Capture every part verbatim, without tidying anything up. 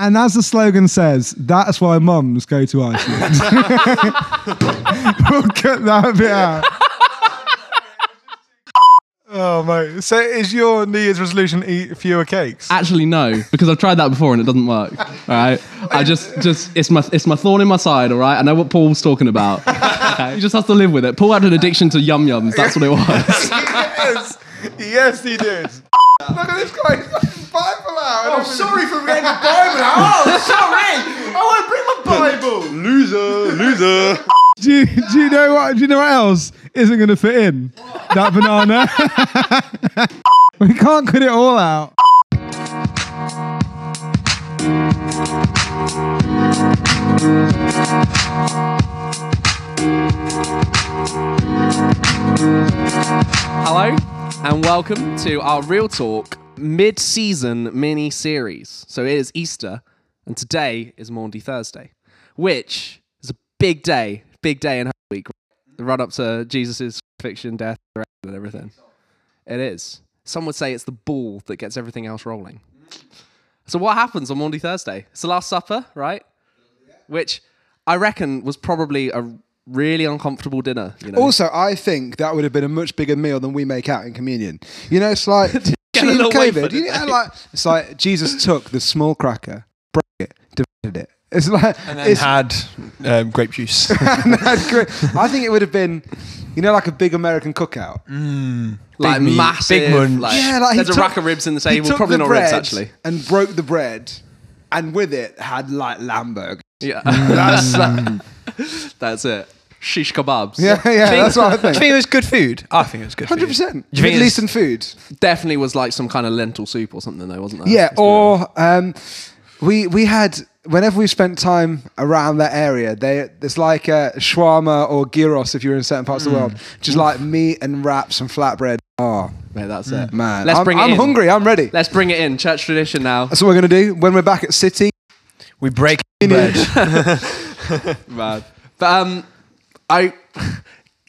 And as the slogan says, that's why mums go to Iceland. We'll cut that bit out. Oh, mate. So is your New Year's resolution eat fewer cakes? Actually, no, because I've tried that before and it doesn't work, all right? I just, just it's my it's my thorn in my side, all right? I know what Paul's talking about. Okay? You just have to live with it. Paul had an addiction to yum-yums. That's what it was. Yes. Yes, he did. Look at this guy, he's fucking Bible out. Oh, I'm sorry for reading the Bible out. Oh, sorry. Oh, I bring my Bible. Loser, loser. Do you, do you know what? Do you know what else isn't going to fit in? What? That banana. We can't cut it all out. Hello, and welcome to our Real Talk mid-season mini-series. So it is Easter, and today is Maundy Thursday, which is a big day, big day in her week. The run-up to Jesus' crucifixion, death, and everything. It is. Some would say it's the ball that gets everything else rolling. So what happens on Maundy Thursday? It's the Last Supper, right? Which I reckon was probably a really uncomfortable dinner. You know? Also, I think that would have been a much bigger meal than we make out in communion. You know, it's like, during COVID, you know, like, it's like Jesus took the small cracker, broke it, divided it. It's like, and then it's, had um, grape juice. had grape, I think it would have been, you know, like a big American cookout. Mm, like meat, massive. Big munch. Like, yeah, like there's took, a rack of ribs in the table. Probably the not ribs, actually. And broke the bread. And with it had like lamb burgers. Yeah. That's, uh, that's it. Shish kebabs. Yeah, yeah, that's what I think. Do you think it was good food? I think it was good one hundred percent. Food. one hundred percent. Middle Eastern food. Definitely was like some kind of lentil soup or something though, wasn't there? Yeah, or um, we we had, whenever we spent time around that area, they, there's like a shawarma or gyros if you're in certain parts mm. of the world. Just Oof. like meat and wraps and flatbread. Oh, mate, that's mm. it. Man, Let's I'm, bring it I'm in. hungry, I'm ready. Let's bring it in, church tradition now. That's what we're going to do. When we're back at City, we break bread. Mad. But um... I,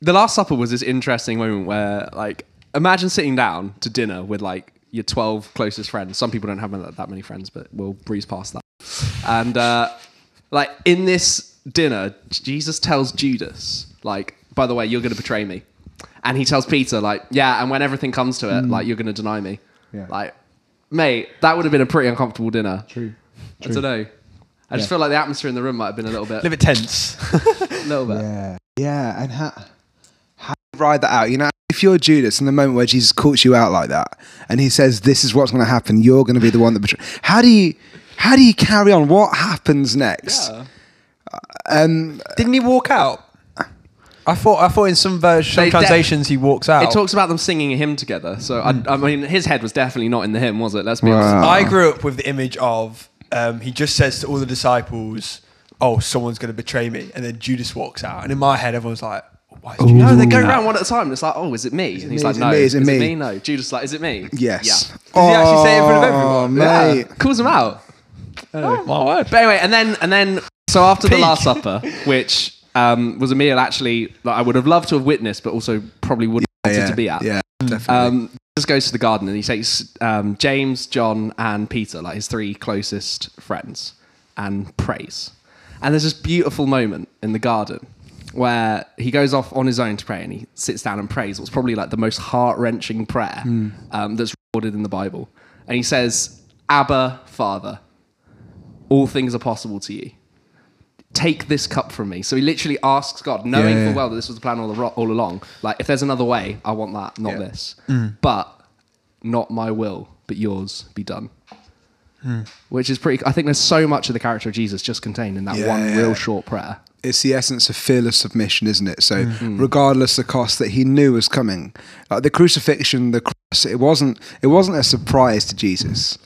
the Last Supper was this interesting moment where, like, imagine sitting down to dinner with, like, your twelve closest friends. Some people don't have that many friends, but we'll breeze past that. And, uh, like, in this dinner, Jesus tells Judas, like, by the way, you're going to betray me. And he tells Peter, like, yeah, and when everything comes to it, mm. like, you're going to deny me. Yeah. Like, mate, that would have been a pretty uncomfortable dinner. True. True. I don't know. I yeah. just feel like the atmosphere in the room might have been a little bit... a little bit tense. A little bit. Yeah. Yeah, and how, how do you ride that out? You know, if you're Judas in the moment where Jesus calls you out like that, and he says, "This is what's going to happen. You're going to be the one that betrays." How do you, how do you carry on? What happens next? Yeah. Um, Didn't he walk out? I thought, I thought in some versions, translations, he walks out. It talks about them singing a hymn together. So mm. I, I mean, his head was definitely not in the hymn, was it? Let's be honest. Wow. I grew up with the image of um, he just says to all the disciples, "Oh, someone's going to betray me," and then Judas walks out. And in my head, everyone's like, "Why is Judas?" No, they go around one at a time. And it's like, "Oh, is it me?" Is it and he's me? like, "No, is it me? Is it is me? me?" No, Judas is like, "Is it me?" Yes. Yeah. Oh, does he actually say it in front of everyone? Mate. Yeah. Calls him out. Oh, my word. But anyway, and then and then so after Peak. the Last Supper, which um, was a meal actually that I would have loved to have witnessed, but also probably wouldn't yeah, wanted yeah, to be at. Yeah, definitely. Um, just goes to the garden and he takes um, James, John, and Peter, like his three closest friends, and prays. And there's this beautiful moment in the garden where he goes off on his own to pray and he sits down and prays what's probably like the most heart-wrenching prayer mm. um, that's recorded in the Bible. And he says, "Abba, Father, all things are possible to you. Take this cup from me." So he literally asks God, knowing yeah, yeah. full well that this was the plan all, the, all along. Like, if there's another way, I want that, not yeah. this. Mm. But not my will, but yours be done. Hmm. Which is pretty... I think there's so much of the character of Jesus just contained in that yeah, one yeah. real short prayer. It's the essence of fearless submission, isn't it? So mm-hmm. regardless of the cost that he knew was coming, like the crucifixion, the cross, it wasn't, it wasn't a surprise to Jesus.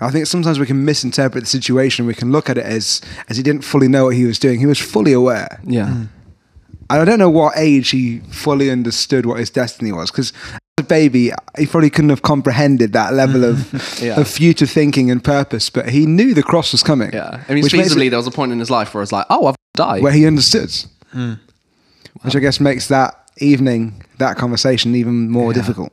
I think sometimes we can misinterpret the situation. We can look at it as, as he didn't fully know what he was doing. He was fully aware. Yeah. Mm. And I don't know what age he fully understood what his destiny was, because... a baby, he probably couldn't have comprehended that level of, yeah. of future thinking and purpose, but he knew the cross was coming. Yeah, I mean, feasibly, there was a point in his life where I was like, "Oh, I've died," where he understood, mm. which wow. I guess makes that evening, that conversation, even more yeah. difficult.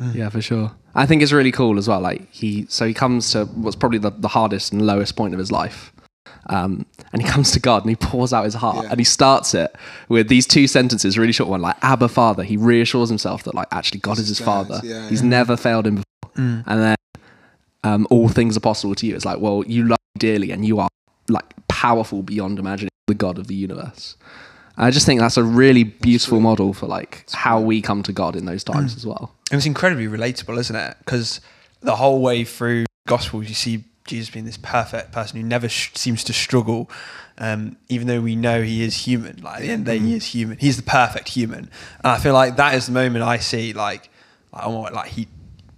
Mm. Yeah, for sure. I think it's really cool as well. Like he, so he comes to what's probably the, the hardest and lowest point of his life. Um, and he comes to God and he pours out his heart, yeah. and he starts it with these two sentences, really short one, like Abba Father. He reassures himself that like, actually God is his father. Yeah, He's yeah. never failed him before. Mm. And then um, all things are possible to you. It's like, well, you love me dearly and you are like powerful beyond imagining, the God of the universe. I just think that's a really beautiful model for like how we come to God in those times mm. as well. It was incredibly relatable, isn't it? Because the whole way through Gospels, you see Jesus being this perfect person who never sh- seems to struggle, um, even though we know he is human. Like at the end of the day, he is human. He's the perfect human, and I feel like that is the moment I see like, like, oh, like he,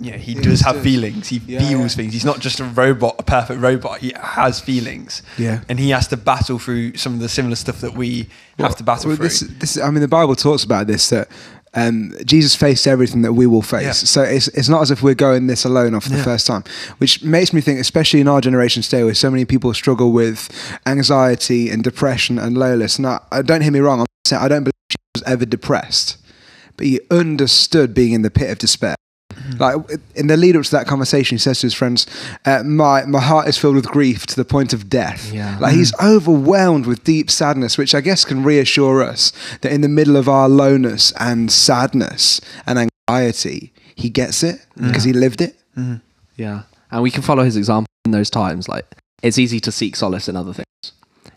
you know, he, he does have too. feelings. He yeah, feels yeah. things. He's not just a robot, a perfect robot. He has feelings, yeah, and he has to battle through some of the similar stuff that we well, have to battle well, through. This, this, I mean, the Bible talks about this that. Um, Jesus faced everything that we will face. Yeah. So it's it's not as if we're going this alone or for yeah. the first time, which makes me think, especially in our generation today, where so many people struggle with anxiety and depression and loneliness. Now, don't hear me wrong. I'm saying I don't believe Jesus was ever depressed, but he understood being in the pit of despair. Mm-hmm. Like in the lead up to that conversation, he says to his friends, uh, my, my heart is filled with grief to the point of death. Yeah. Like mm-hmm. he's overwhelmed with deep sadness, which I guess can reassure us that in the middle of our lowness and sadness and anxiety, he gets it because yeah. he lived it. Mm-hmm. Yeah. And we can follow his example in those times. Like it's easy to seek solace in other things.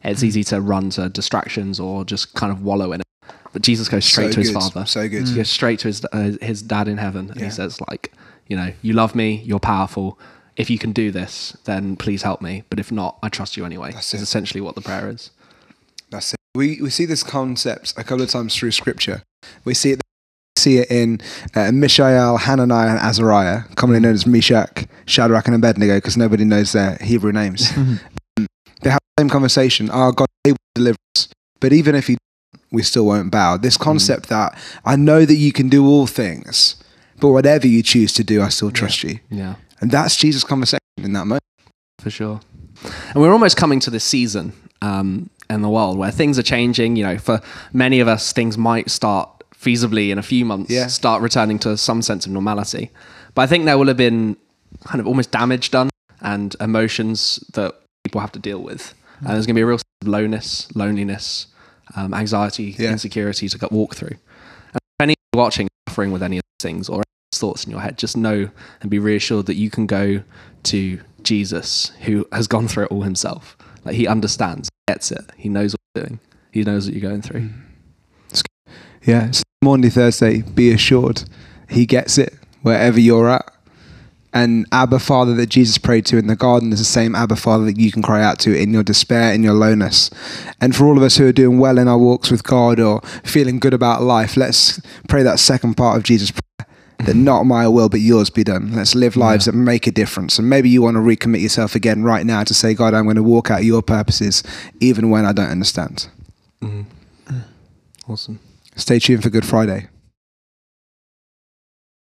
It's mm-hmm. easy to run to distractions or just kind of wallow in it. But Jesus goes straight so to his good. father. So good. He goes straight to his uh, his dad in heaven. And yeah. he says like, you know, you love me, you're powerful. If you can do this, then please help me. But if not, I trust you anyway. That's it. It's essentially what the prayer is. That's it. We, we see this concept a couple of times through scripture. We see it see it in uh, Mishael, Hananiah, and Azariah, commonly known as Meshach, Shadrach, and Abednego, because nobody knows their Hebrew names. um, they have the same conversation. Our God is able to deliver us. But even if he we still won't bow. This concept mm. that I know that you can do all things, but whatever you choose to do, I still trust yeah. you. Yeah. And that's Jesus' conversation in that moment. For sure. And we're almost coming to this season um, in the world where things are changing. You know, for many of us, things might start feasibly in a few months, yeah. start returning to some sense of normality. But I think there will have been kind of almost damage done and emotions that people have to deal with. Mm. And there's going to be a real sense of lowness, loneliness, Um, anxiety, yeah. insecurity to walk through. And if anyone watching suffering with any of these things or thoughts in your head, just know and be reassured that you can go to Jesus, who has gone through it all himself. Like he understands, gets it, he knows what you're doing, he knows what you're going through. Yeah, it's Maundy Thursday. Be assured, he gets it wherever you're at. And Abba Father that Jesus prayed to in the garden is the same Abba Father that you can cry out to in your despair, in your loneliness. And for all of us who are doing well in our walks with God or feeling good about life, let's pray that second part of Jesus' prayer, that not my will but yours be done. Let's live lives yeah. that make a difference. And maybe you want to recommit yourself again right now to say, God, I'm going to walk out your purposes even when I don't understand. Mm. Awesome. Stay tuned for Good Friday.